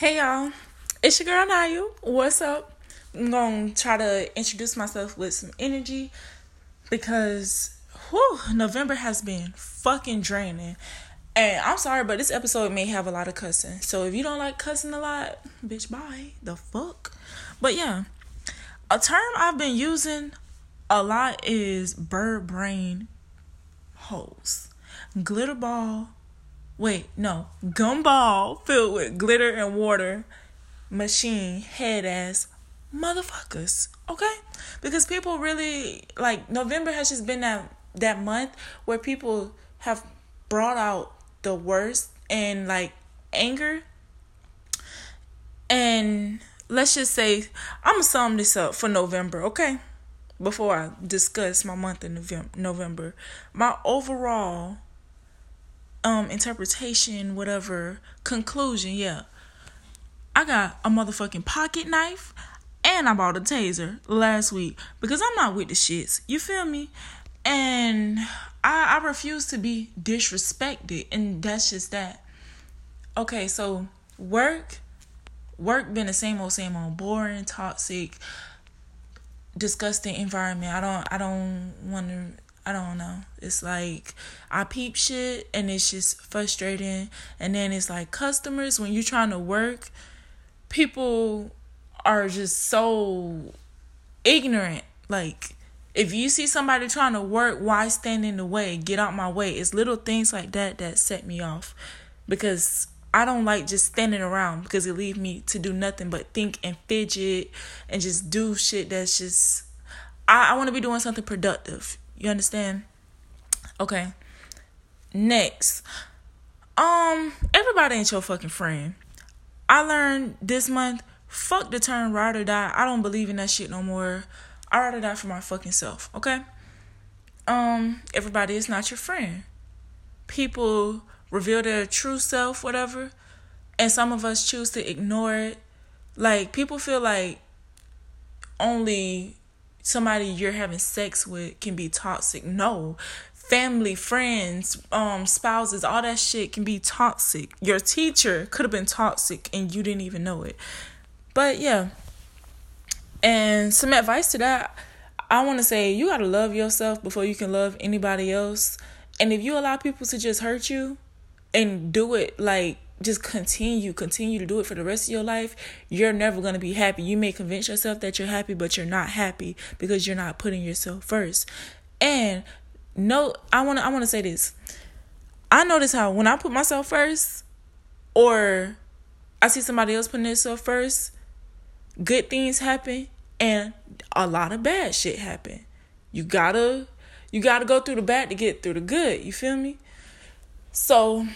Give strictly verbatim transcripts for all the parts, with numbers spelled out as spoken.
Hey y'all, it's your girl Naya. What's up? I'm gonna try to introduce myself with some energy because whew, November has been fucking draining. And I'm sorry, but this episode may have a lot of cussing. So if you don't like cussing a lot, bitch, bye. The fuck? But yeah, a term I've been using a lot is bird brain holes. Glitter ball. Wait, no. Gumball filled with glitter and water machine head ass motherfuckers, okay? Because people really, like, November has just been that, that month where people have brought out the worst and, like, anger. And let's just say, I'm going to sum this up for November, okay? Before I discuss my month of November. My overall Um, interpretation, whatever, conclusion, yeah. I got a motherfucking pocket knife and I bought a taser last week because I'm not with the shits. You feel me? And I, I refuse to be disrespected, and that's just that. Okay, so work, work been the same old, same old, boring, toxic, disgusting environment. I don't, I don't want to. I don't know. It's like I peep shit and it's just frustrating. And then it's like customers, when you're trying to work, people are just so ignorant. Like if you see somebody trying to work, why stand in the way? Get out my way. It's little things like that that set me off because I don't like just standing around because it leaves me to do nothing but think and fidget and just do shit that's just, I, I want to be doing something productive. You understand? Okay. Next. Um, everybody ain't your fucking friend. I learned this month, fuck the term ride or die. I don't believe in that shit no more. I ride or die for my fucking self, okay? Um, everybody is not your friend. People reveal their true self, whatever, and some of us choose to ignore it. Like, people feel like only somebody you're having sex with can be toxic. No. Family, friends, um, spouses, all that shit can be toxic. Your teacher could have been toxic and you didn't even know it. But yeah. And some advice to that, I want to say you got to love yourself before you can love anybody else. And if you allow people to just hurt you and do it, like, just continue, continue to do it for the rest of your life, you're never going to be happy. You may convince yourself that you're happy, but you're not happy because you're not putting yourself first. And no, I want to, I want to say this. I notice how when I put myself first or I see somebody else putting themselves first, good things happen and a lot of bad shit happen. You gotta, you gotta go through the bad to get through the good. You feel me? So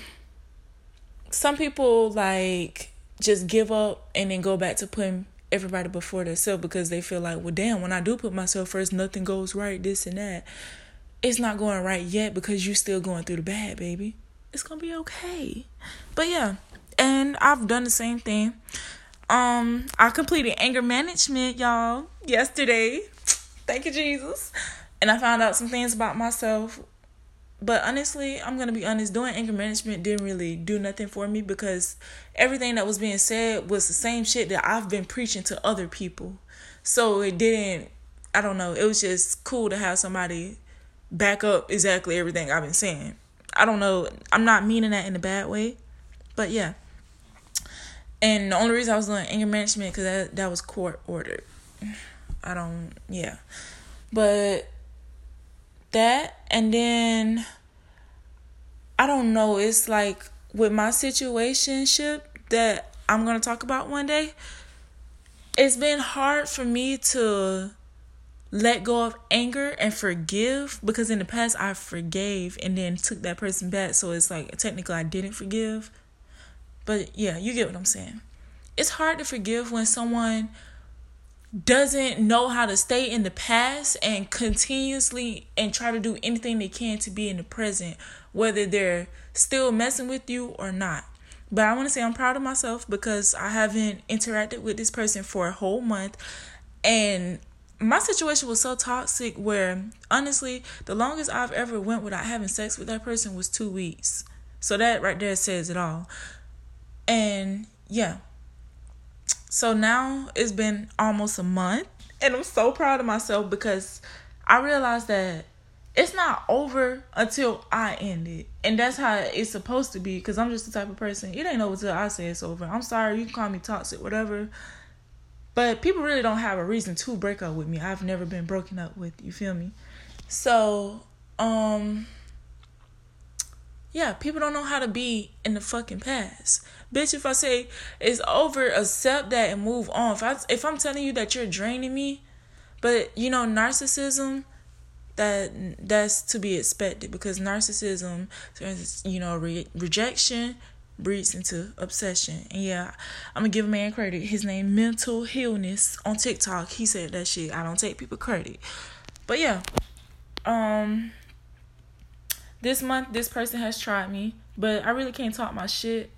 some people, like, just give up and then go back to putting everybody before themselves because they feel like, well, damn, when I do put myself first, nothing goes right, this and that. It's not going right yet because you're still going through the bad, baby. It's going to be okay. But, yeah, and I've done the same thing. Um, I completed anger management, y'all, yesterday. Thank you, Jesus. And I found out some things about myself. But honestly, I'm going to be honest, doing anger management didn't really do nothing for me because everything that was being said was the same shit that I've been preaching to other people. So it didn't, I don't know, it was just cool to have somebody back up exactly everything I've been saying. I don't know, I'm not meaning that in a bad way, but yeah. And the only reason I was doing anger management because that, that was court ordered. I don't, yeah. But that, and then I don't know, it's like with my situationship that I'm going to talk about one day, it's been hard for me to let go of anger and forgive because in the past I forgave and then took that person back, so it's like technically I didn't forgive, but yeah, you get what I'm saying. It's hard to forgive when someone doesn't know how to stay in the past and continuously and try to do anything they can to be in the present, whether they're still messing with you or not. But I want to say I'm proud of myself because I haven't interacted with this person for a whole month. And my situation was so toxic where, honestly, the longest I've ever went without having sex with that person was two weeks. So that right there says it all. And yeah, So now it's been almost a month, and I'm so proud of myself because I realized that it's not over until I end it. And that's how it's supposed to be, because I'm just the type of person, it ain't over till I say it's over. I'm sorry, you can call me toxic, whatever. But people really don't have a reason to break up with me. I've never been broken up with, you feel me? So, um, yeah, people don't know how to be in the fucking past. Bitch, if I say it's over, accept that and move on. If, I, if I'm telling you that you're draining me, but, you know, narcissism, that that's to be expected, because narcissism, you know, re- rejection breeds into obsession. And yeah, I'm gonna give a man credit. His name, Mental Healness, on TikTok. He said that shit. I don't take people credit. But yeah, um, this month this person has tried me, but I really can't talk my shit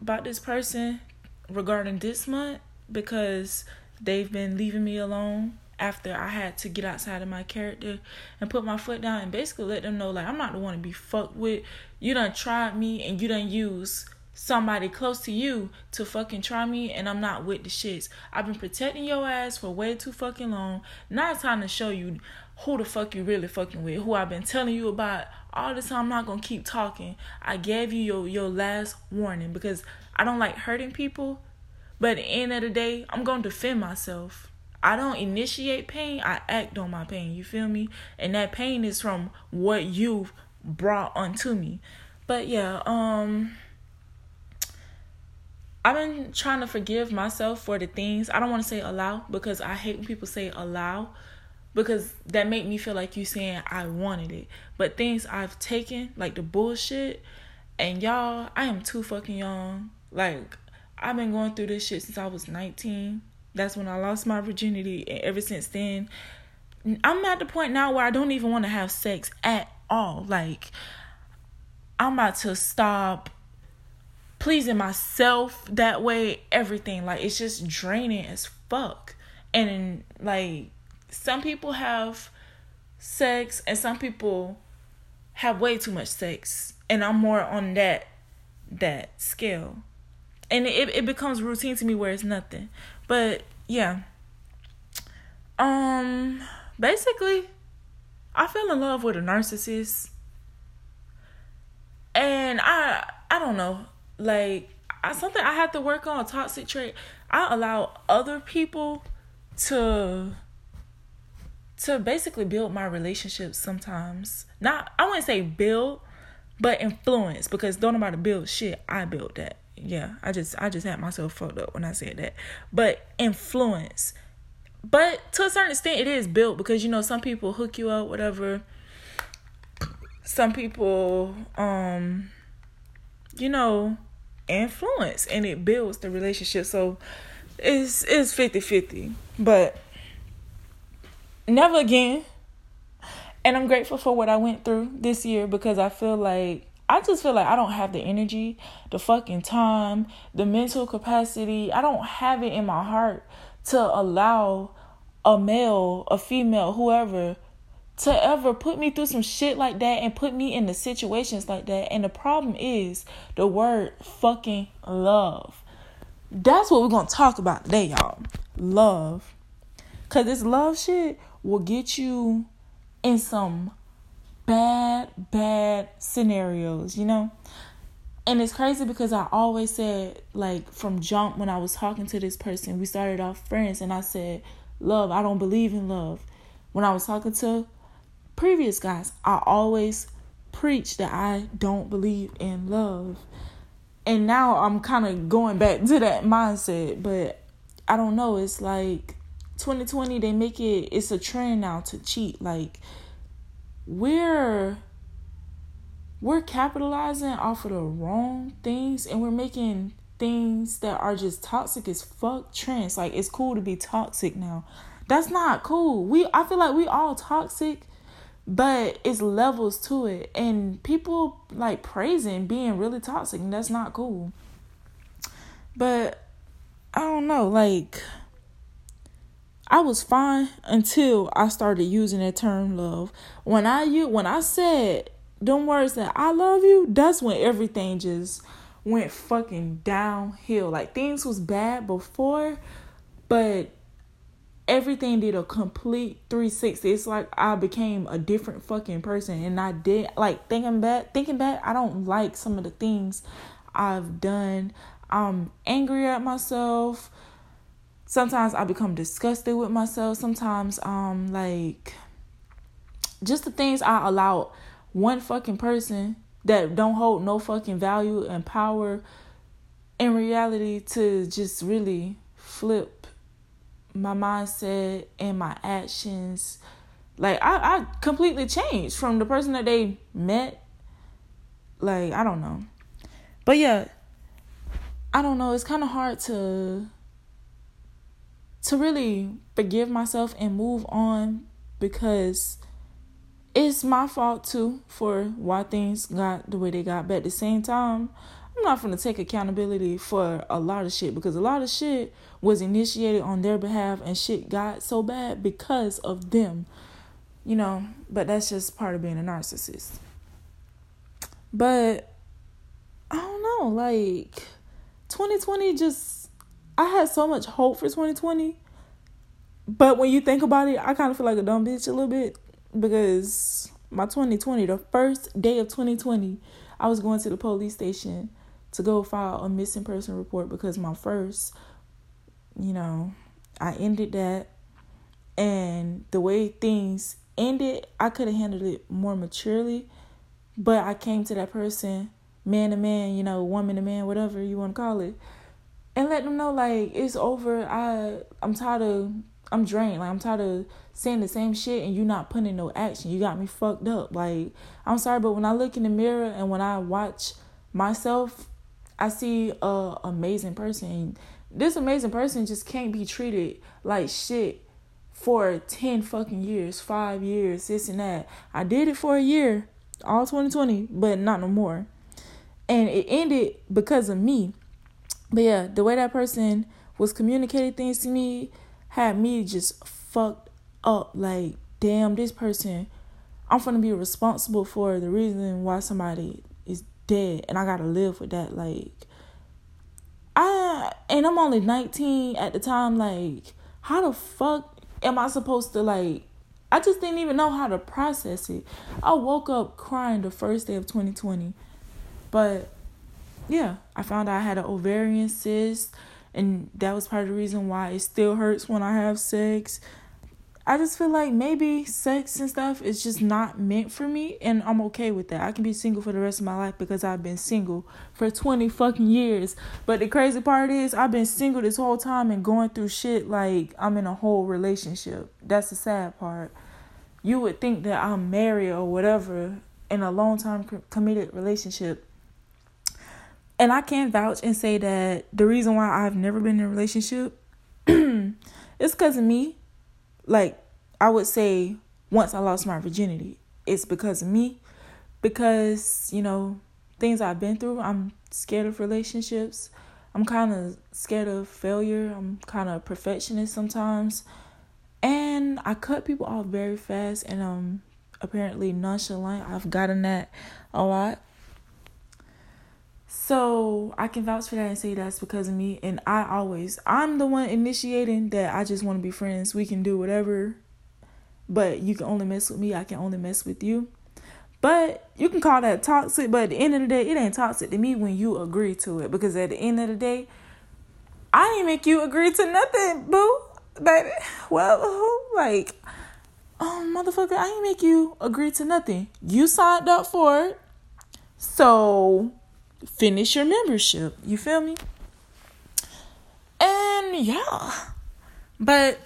about this person regarding this month because they've been leaving me alone after I had to get outside of my character and put my foot down and basically let them know, like, I'm not the one to be fucked with. You done tried me, and you done use somebody close to you to fucking try me, and I'm not with the shits. I've been protecting your ass for way too fucking long. Now it's time to show you who the fuck you really fucking with, who I've been telling you about all the time. I'm not gonna keep talking. I gave you your, your last warning because I don't like hurting people, but at the end of the day, I'm gonna defend myself. I don't initiate pain. I act on my pain. You feel me? And that pain is from what you've brought onto me. But yeah, um, I've been trying to forgive myself for the things. I don't want to say allow, because I hate when people say allow, because that make me feel like you saying I wanted it. But things I've taken, like the bullshit, and y'all, I am too fucking young. Like, I've been going through this shit since I was nineteen. That's when I lost my virginity, and ever since then, I'm at the point now where I don't even want to have sex at all. Like, I'm about to stop pleasing myself that way, everything. Like, it's just draining as fuck. And, like, some people have sex, and some people have way too much sex. And I'm more on that, that scale. And it, it becomes routine to me where it's nothing. But yeah, um, basically, I fell in love with a narcissist, and I I don't know, like I, something I have to work on, a toxic trait. I allow other people to to basically build my relationships sometimes. Not, I wouldn't say build, but influence, because don't nobody build shit. I built that. Yeah, I just I just had myself fucked up when I said that. But influence. But to a certain extent, it is built, because, you know, some people hook you up, whatever. Some people, um, you know, influence, and it builds the relationship. So it's it's fifty-fifty. But never again. And I'm grateful for what I went through this year, because I feel like I just feel like I don't have the energy, the fucking time, the mental capacity. I don't have it in my heart to allow a male, a female, whoever, to ever put me through some shit like that and put me in the situations like that. And the problem is the word fucking love. That's what we're going to talk about today, y'all. Love. Because this love shit will get you in some bad, bad scenarios, you know? And it's crazy because I always said, like, from jump when I was talking to this person, we started off friends, and I said, love, I don't believe in love. When I was talking to previous guys, I always preached that I don't believe in love. And now I'm kind of going back to that mindset, but I don't know. It's like twenty twenty, they make it, it's a trend now to cheat. Like, we're we're capitalizing off of the wrong things, and we're making things that are just toxic as fuck trends. Like, it's cool to be toxic now. That's not cool. We I feel like we all toxic, but it's levels to it, and people like praising being really toxic, and that's not cool. But I don't know, like, I was fine until I started using that term love. When I when I said them words that I love you, that's when everything just went fucking downhill. Like, things was bad before, but everything did a complete three sixty. It's like I became a different fucking person. And I did, like, thinking back, thinking back, I don't like some of the things I've done. I'm angry at myself. Sometimes I become disgusted with myself. Sometimes, um, like, just the things I allow one fucking person that don't hold no fucking value and power in reality to just really flip my mindset and my actions. Like, I, I completely changed from the person that they met. Like, I don't know. But yeah, I don't know. It's kind of hard to to really forgive myself and move on, because it's my fault too for why things got the way they got. But at the same time, I'm not going to take accountability for a lot of shit, because a lot of shit was initiated on their behalf and shit got so bad because of them, you know. But that's just part of being a narcissist. But I don't know, like, twenty twenty just, I had so much hope for twenty twenty. But when you think about it, I kind of feel like a dumb bitch a little bit, because my twenty twenty, the first day of twenty twenty, I was going to the police station to go file a missing person report, because my first, you know, I ended that. And the way things ended, I could have handled it more maturely. But I came to that person, man to man, you know, woman to man, whatever you want to call it, and let them know, like, it's over. I, I'm tired of, I'm drained. Like, I'm tired of saying the same shit and you not putting no action. You got me fucked up. Like, I'm sorry, but when I look in the mirror and when I watch myself, I see a amazing person. This amazing person just can't be treated like shit for ten fucking years, five years, this and that. I did it for a year, all twenty twenty, but not no more. And it ended because of me. But yeah, the way that person was communicating things to me had me just fucked up. Like, damn, this person, I'm gonna be responsible for the reason why somebody is dead, and I gotta live with that. Like, I, and I'm only nineteen at the time. Like, how the fuck am I supposed to, like, I just didn't even know how to process it. I woke up crying the first day of twenty twenty. But yeah, I found out I had an ovarian cyst, and that was part of the reason why it still hurts when I have sex. I just feel like maybe sex and stuff is just not meant for me, and I'm okay with that. I can be single for the rest of my life, because I've been single for twenty fucking years. But the crazy part is, I've been single this whole time and going through shit like I'm in a whole relationship. That's the sad part. You would think that I'm married or whatever in a long-time committed relationship. And I can vouch and say that the reason why I've never been in a relationship is because of me. Like, I would say once I lost my virginity, it's because of me. Because, you know, things I've been through, I'm scared of relationships. I'm kind of scared of failure. I'm kind of a perfectionist sometimes. And I cut people off very fast, and I'm apparently nonchalant. I've gotten that a lot. So I can vouch for that and say that's because of me. And I always, I'm the one initiating that I just want to be friends. We can do whatever, but you can only mess with me. I can only mess with you. But you can call that toxic, but at the end of the day, it ain't toxic to me when you agree to it. Because at the end of the day, I ain't make you agree to nothing, boo, baby. Well, like, oh, motherfucker, I ain't make you agree to nothing. You signed up for it. So finish your membership, you feel me? And yeah, but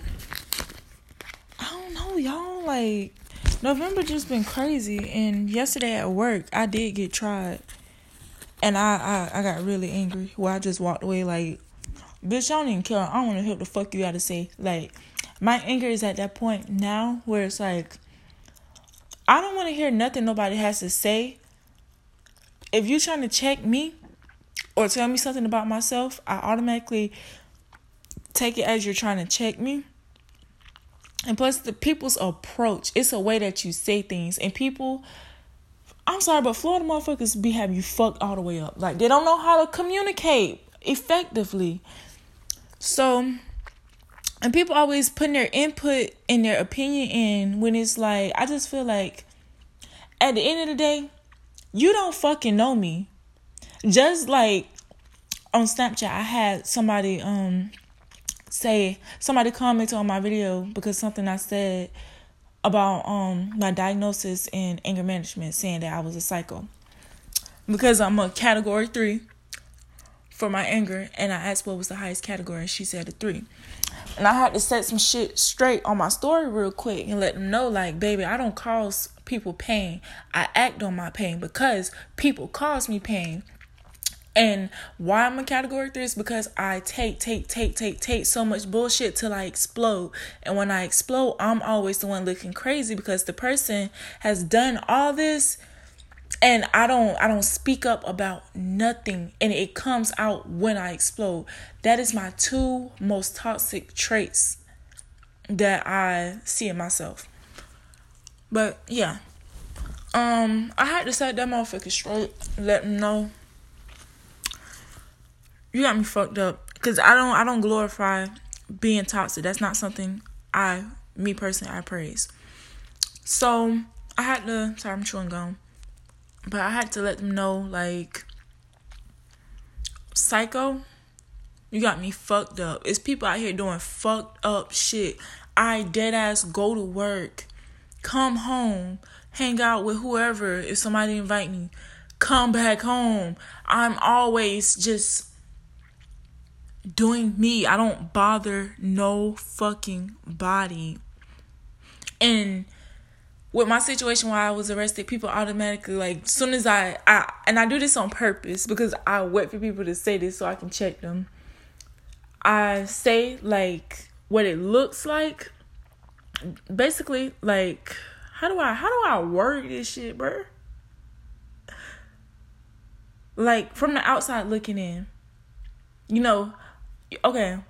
I don't know, y'all, like, November just been crazy. And yesterday at work, I did get tried, and I, I, I got really angry. Well, I just walked away like, bitch, I don't even care. I don't want to hear what the fuck you got to say. Like, my anger is at that point now where it's like, I don't want to hear nothing nobody has to say. If you're trying to check me or tell me something about myself, I automatically take it as you're trying to check me. And plus, the people's approach, it's a way that you say things. And people I'm sorry, but Florida motherfuckers be having you fucked all the way up. Like, they don't know how to communicate effectively. So, and people always putting their input and their opinion in when it's like, I just feel like at the end of the day, you don't fucking know me. Just like on Snapchat, I had somebody um say, somebody comment on my video because something I said about um my diagnosis in anger management, saying that I was a psycho. Because I'm a category three for my anger, and I asked what was the highest category, and she said a three. And I had to set some shit straight on my story real quick and let them know, like, baby, I don't cause people pain. I act on my pain because people cause me pain. And why I'm a category three is because I take, take, take, take, take so much bullshit till I explode. And when I explode, I'm always the one looking crazy because the person has done all this and I don't, I don't speak up about nothing. And it comes out when I explode. That is my two most toxic traits that I see in myself. But yeah, um, I had to set that motherfucker straight, let them know. You got me fucked up, cause I don't I don't glorify being toxic. That's not something I, me personally, I praise. So I had to. Sorry, I'm chewing gum, but I had to let them know, like, psycho, you got me fucked up. It's people out here doing fucked up shit. I dead ass go to work, come home, hang out with whoever. If somebody invite me, come back home. I'm always just doing me. I don't bother no fucking body. And with my situation where I was arrested, people automatically, like, as soon as I, I and I do this on purpose because I wait for people to say this so I can check them. I say, like, what it looks like. Basically, like, how do I how do I word this shit, bruh? Like, from the outside looking in, you know. Okay,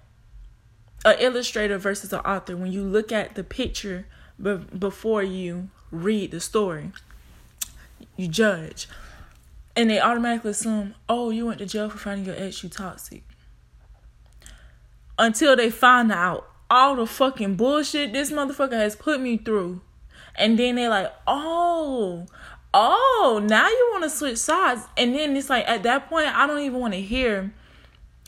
an illustrator versus an author. When you look at the picture be- before you read the story, you judge. And they automatically assume, oh, you went to jail for finding your ex, you toxic. Until they find out all the fucking bullshit this motherfucker has put me through. And then they like, oh, oh, now you want to switch sides. And then it's like, at that point, I don't even want to hear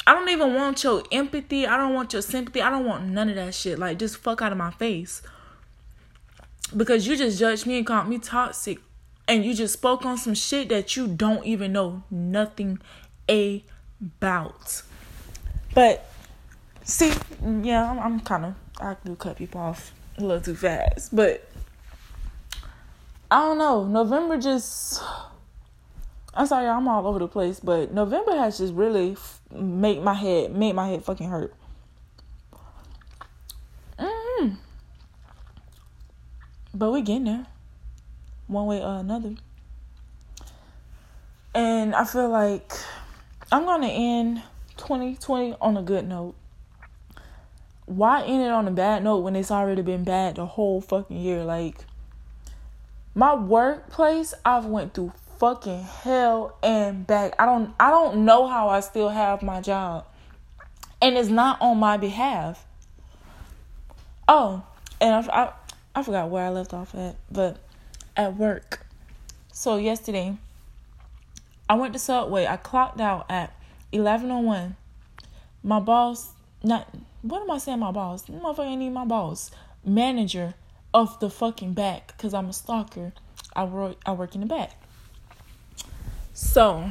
I don't even want your empathy. I don't want your sympathy. I don't want none of that shit. Like, just fuck out of my face. Because you just judged me and called me toxic. And you just spoke on some shit that you don't even know nothing about. But, see, yeah, I'm, I'm kind of... I do cut people off a little too fast. But, I don't know. November just... I'm sorry, I'm all over the place, but November has just really f- made my head, made my head fucking hurt. Mm. But we're getting there, one way or another. And I feel like I'm gonna end twenty twenty on a good note. Why end it on a bad note when it's already been bad the whole fucking year? Like, my workplace, I've went through fucking hell and back. I don't I don't know how I still have my job. And it's not on my behalf. Oh, and I, I, I forgot where I left off at, but at work. So yesterday, I went to Subway. I clocked out at eleven oh one. My boss, not, what am I saying my boss? This motherfucker ain't even my boss. Manager of the fucking back, because I'm a stalker. I work, I work in the back. So,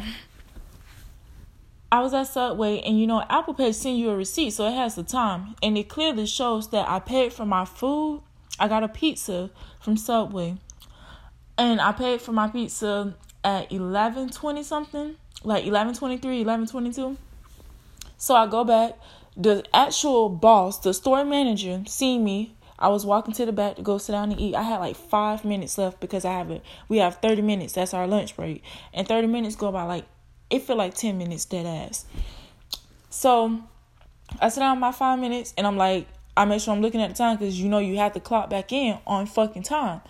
I was at Subway, and you know, Apple Pay sends you a receipt, so it has the time. And it clearly shows that I paid for my food. I got a pizza from Subway. And I paid for my pizza at eleven twenty something, like eleven twenty-three, eleven twenty-two. So, I go back. The actual boss, the store manager, seen me. I was walking to the back to go sit down and eat. I had like five minutes left because I haven't. We have thirty minutes. That's our lunch break, and thirty minutes go by like it feel like ten minutes dead ass. So I sit down my five minutes, and I'm like, I make sure I'm looking at the time because you know you have to clock back in on fucking time.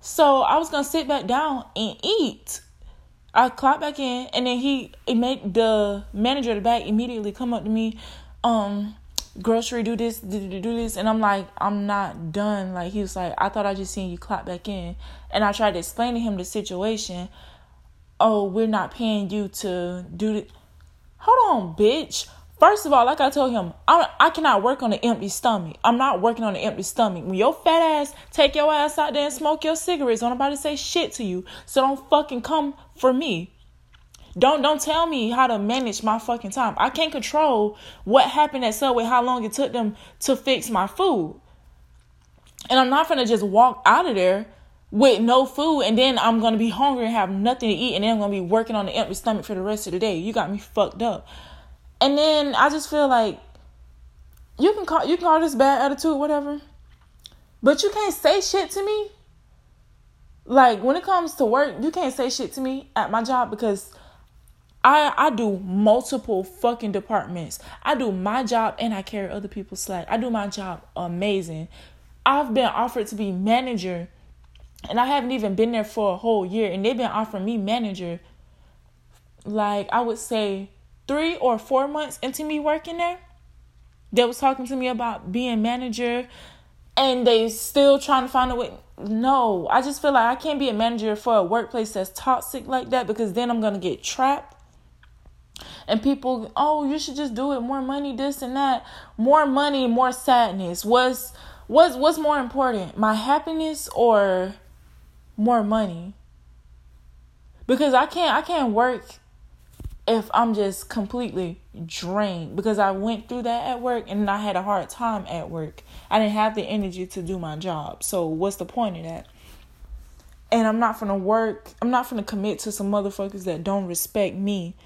So I was going to sit back down and eat. I clocked back in, and then he it made the manager of the bank immediately come up to me, um, grocery, do this, do this. And I'm like, I'm not done. Like, he was like, I thought I just seen you clock back in. And I tried to explain to him the situation. Oh, we're not paying you to do this. Hold on, bitch. First of all, like I told him, I I cannot work on an empty stomach. I'm not working on an empty stomach. When your fat ass take your ass out there and smoke your cigarettes, don't nobody say shit to you. So don't fucking come for me. Don't don't tell me how to manage my fucking time. I can't control what happened at Subway, how long it took them to fix my food. And I'm not gonna just walk out of there with no food, and then I'm gonna be hungry and have nothing to eat, and then I'm gonna be working on an empty stomach for the rest of the day. You got me fucked up. And then I just feel like you can call you can call this bad attitude, whatever, but you can't say shit to me. Like, when it comes to work, you can't say shit to me at my job, because I I do multiple fucking departments. I do my job and I carry other people's slack. I do my job amazing. I've been offered to be manager, and I haven't even been there for a whole year, and they've been offering me manager, like, I would say three or four months into me working there. They was talking to me about being manager, and they still trying to find a way. No, I just feel like I can't be a manager for a workplace that's toxic like that, because then I'm going to get trapped. And people, oh, you should just do it. More money, this and that. More money, more sadness. What's, what's, what's more important? My happiness or more money? Because I can't, I can't work if I'm just completely drained, because I went through that at work, and I had a hard time at work. I didn't have the energy to do my job. So what's the point of that? And I'm not gonna work. I'm not gonna commit to some motherfuckers that don't respect me.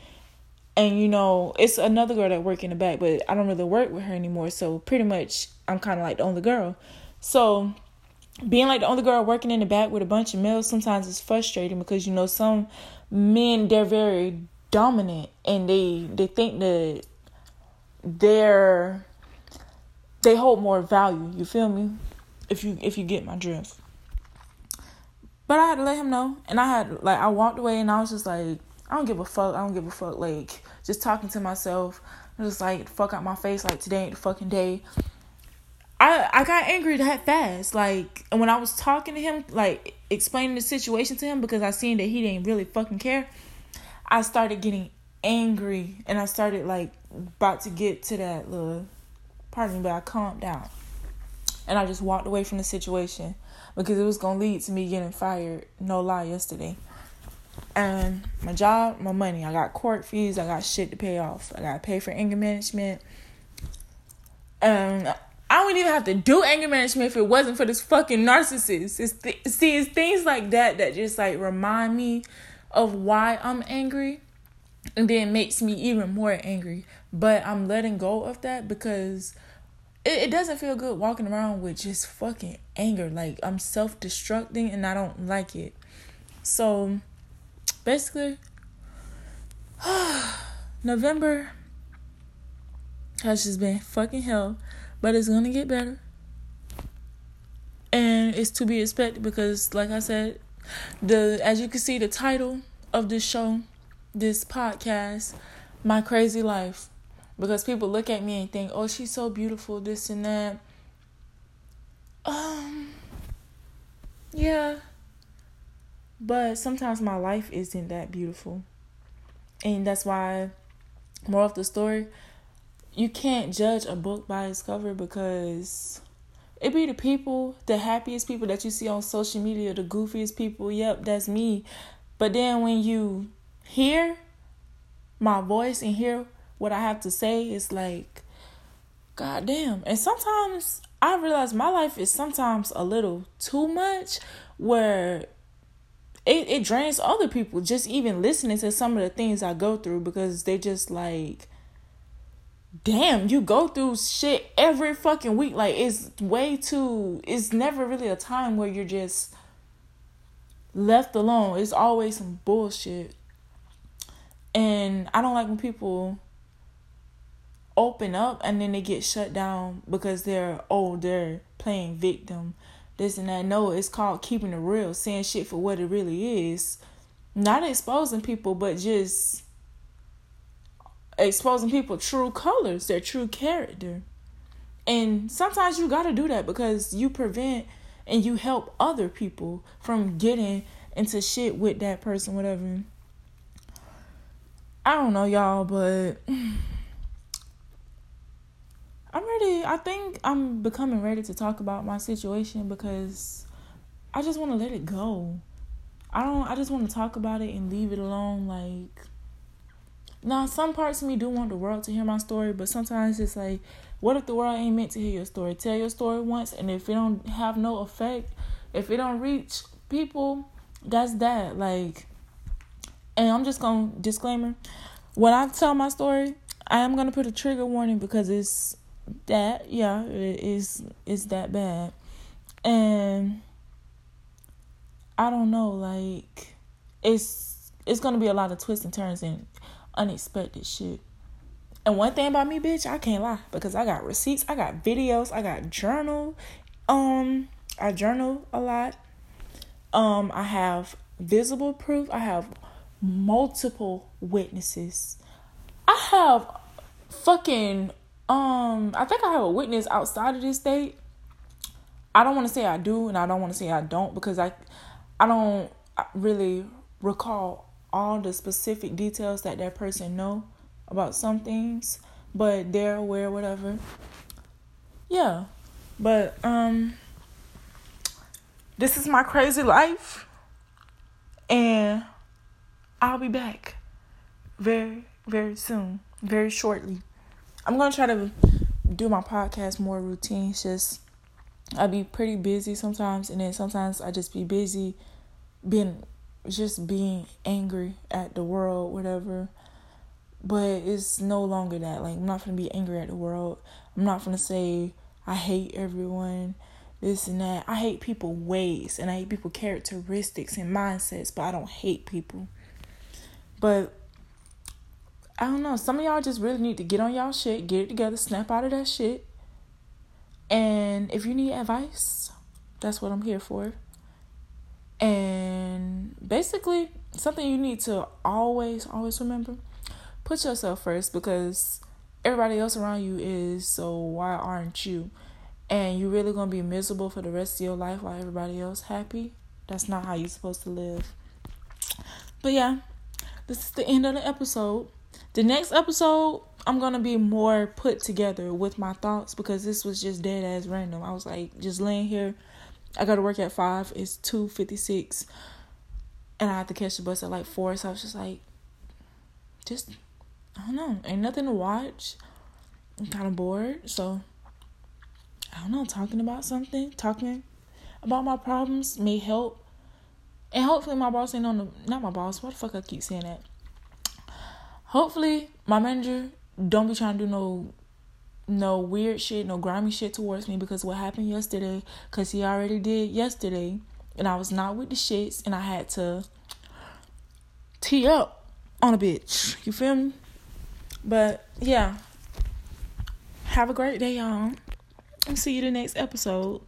And, you know, it's another girl that work in the back, but I don't really work with her anymore. So pretty much I'm kind of like the only girl. So being like the only girl working in the back with a bunch of males, sometimes it's frustrating, because, you know, some men, they're very dominant, and they they think that they're they hold more value. You feel me? If you if you get my drift. But I had to let him know, and I had like I walked away, and I was just like, I don't give a fuck. I don't give a fuck. Like, just talking to myself, I'm just like, fuck out my face. Like, today ain't the fucking day. I I got angry that fast. Like, and when I was talking to him, like explaining the situation to him, because I seen that he didn't really fucking care. I started getting angry, and I started, like, about to get to that little, pardon me, but I calmed down. And I just walked away from the situation, because it was going to lead to me getting fired, no lie, yesterday. And my job, my money, I got court fees, I got shit to pay off. I got to pay for anger management. And I wouldn't even have to do anger management if it wasn't for this fucking narcissist. It's th- see, it's things like that that just, like, remind me of why I'm angry, and then makes me even more angry. But I'm letting go of that, because it, it doesn't feel good walking around with just fucking anger. Like, I'm self-destructing, and I don't like it. So basically, November has just been fucking hell, but it's gonna get better, and it's to be expected, because, like I said, The as you can see, the title of this show, this podcast, My Crazy Life, because people look at me and think, oh, she's so beautiful, this and that. Um, yeah, but sometimes my life isn't that beautiful, and that's why, more of the story, you can't judge a book by its cover, because it be the people, the happiest people that you see on social media, the goofiest people. Yep, that's me. But then when you hear my voice and hear what I have to say, it's like, God damn. And sometimes I realize my life is sometimes a little too much, where it, it drains other people just even listening to some of the things I go through, because they just like, damn, you go through shit every fucking week. Like, it's way too, it's never really a time where you're just left alone. It's always some bullshit. And I don't like when people open up and then they get shut down because they're, oh, they're playing victim. this and that. No, it's called keeping it real, saying shit for what it really is. Not exposing people, but just exposing people's true colors, their true character. And sometimes you got to do that because you prevent and you help other people from getting into shit with that person, whatever. I don't know, y'all, but I'm ready. I think I'm becoming ready to talk about my situation because I just want to let it go. I don't, I just want to talk about it and leave it alone. Like, now, some parts of me do want the world to hear my story, but sometimes it's like, what if the world ain't meant to hear your story? Tell your story once, and if it don't have no effect, if it don't reach people, that's that. Like, and I'm just going to disclaimer, when I tell my story, I am going to put a trigger warning because it's that, yeah, it is, it's that bad. And I don't know, like, it's it's going to be a lot of twists and turns and unexpected shit. And one thing about me, bitch, I can't lie, because I got receipts, I got videos, I got journal. Um, I journal a lot. Um, I have visible proof. I have multiple witnesses. I have fucking, um, I think I have a witness outside of this state. I don't want to say I do, and I don't want to say I don't, because I... I don't really recall all the specific details that that person know about some things, but they're aware, whatever. Yeah, but um, this is my crazy life, and I'll be back very, very soon, very shortly. I'm going to try to do my podcast more routine, just I be pretty busy sometimes, and then sometimes I just be busy being just being angry at the world, whatever. But it's no longer that. Like, I'm not gonna be angry at the world. I'm not gonna say I hate everyone, this and that. I hate people ways, and I hate people characteristics and mindsets, but I don't hate people. But I don't know, some of y'all just really need to get on y'all shit, get it together, snap out of that shit. And if you need advice, that's what I'm here for. And basically, something you need to always, always remember, put yourself first, because everybody else around you is, so why aren't you? And you're really going to be miserable for the rest of your life while everybody else happy? That's not how you're supposed to live. But yeah, this is the end of the episode. The next episode, I'm going to be more put together with my thoughts, because this was just dead ass random. I was like, just laying here. I got to work at five. It's two fifty-six. And I have to catch the bus at like four. So I was just like, just, I don't know. Ain't nothing to watch. I'm kind of bored. So, I don't know. Talking about something. Talking about my problems may help. And hopefully my boss ain't on the, not my boss. Why the fuck I keep saying that? Hopefully my manager don't be trying to do no no weird shit, no grimy shit towards me, because what happened yesterday, because he already did yesterday, and I was not with the shits, and I had to tee up on a bitch. You feel me? But, yeah. Have a great day, y'all. And see you the next episode.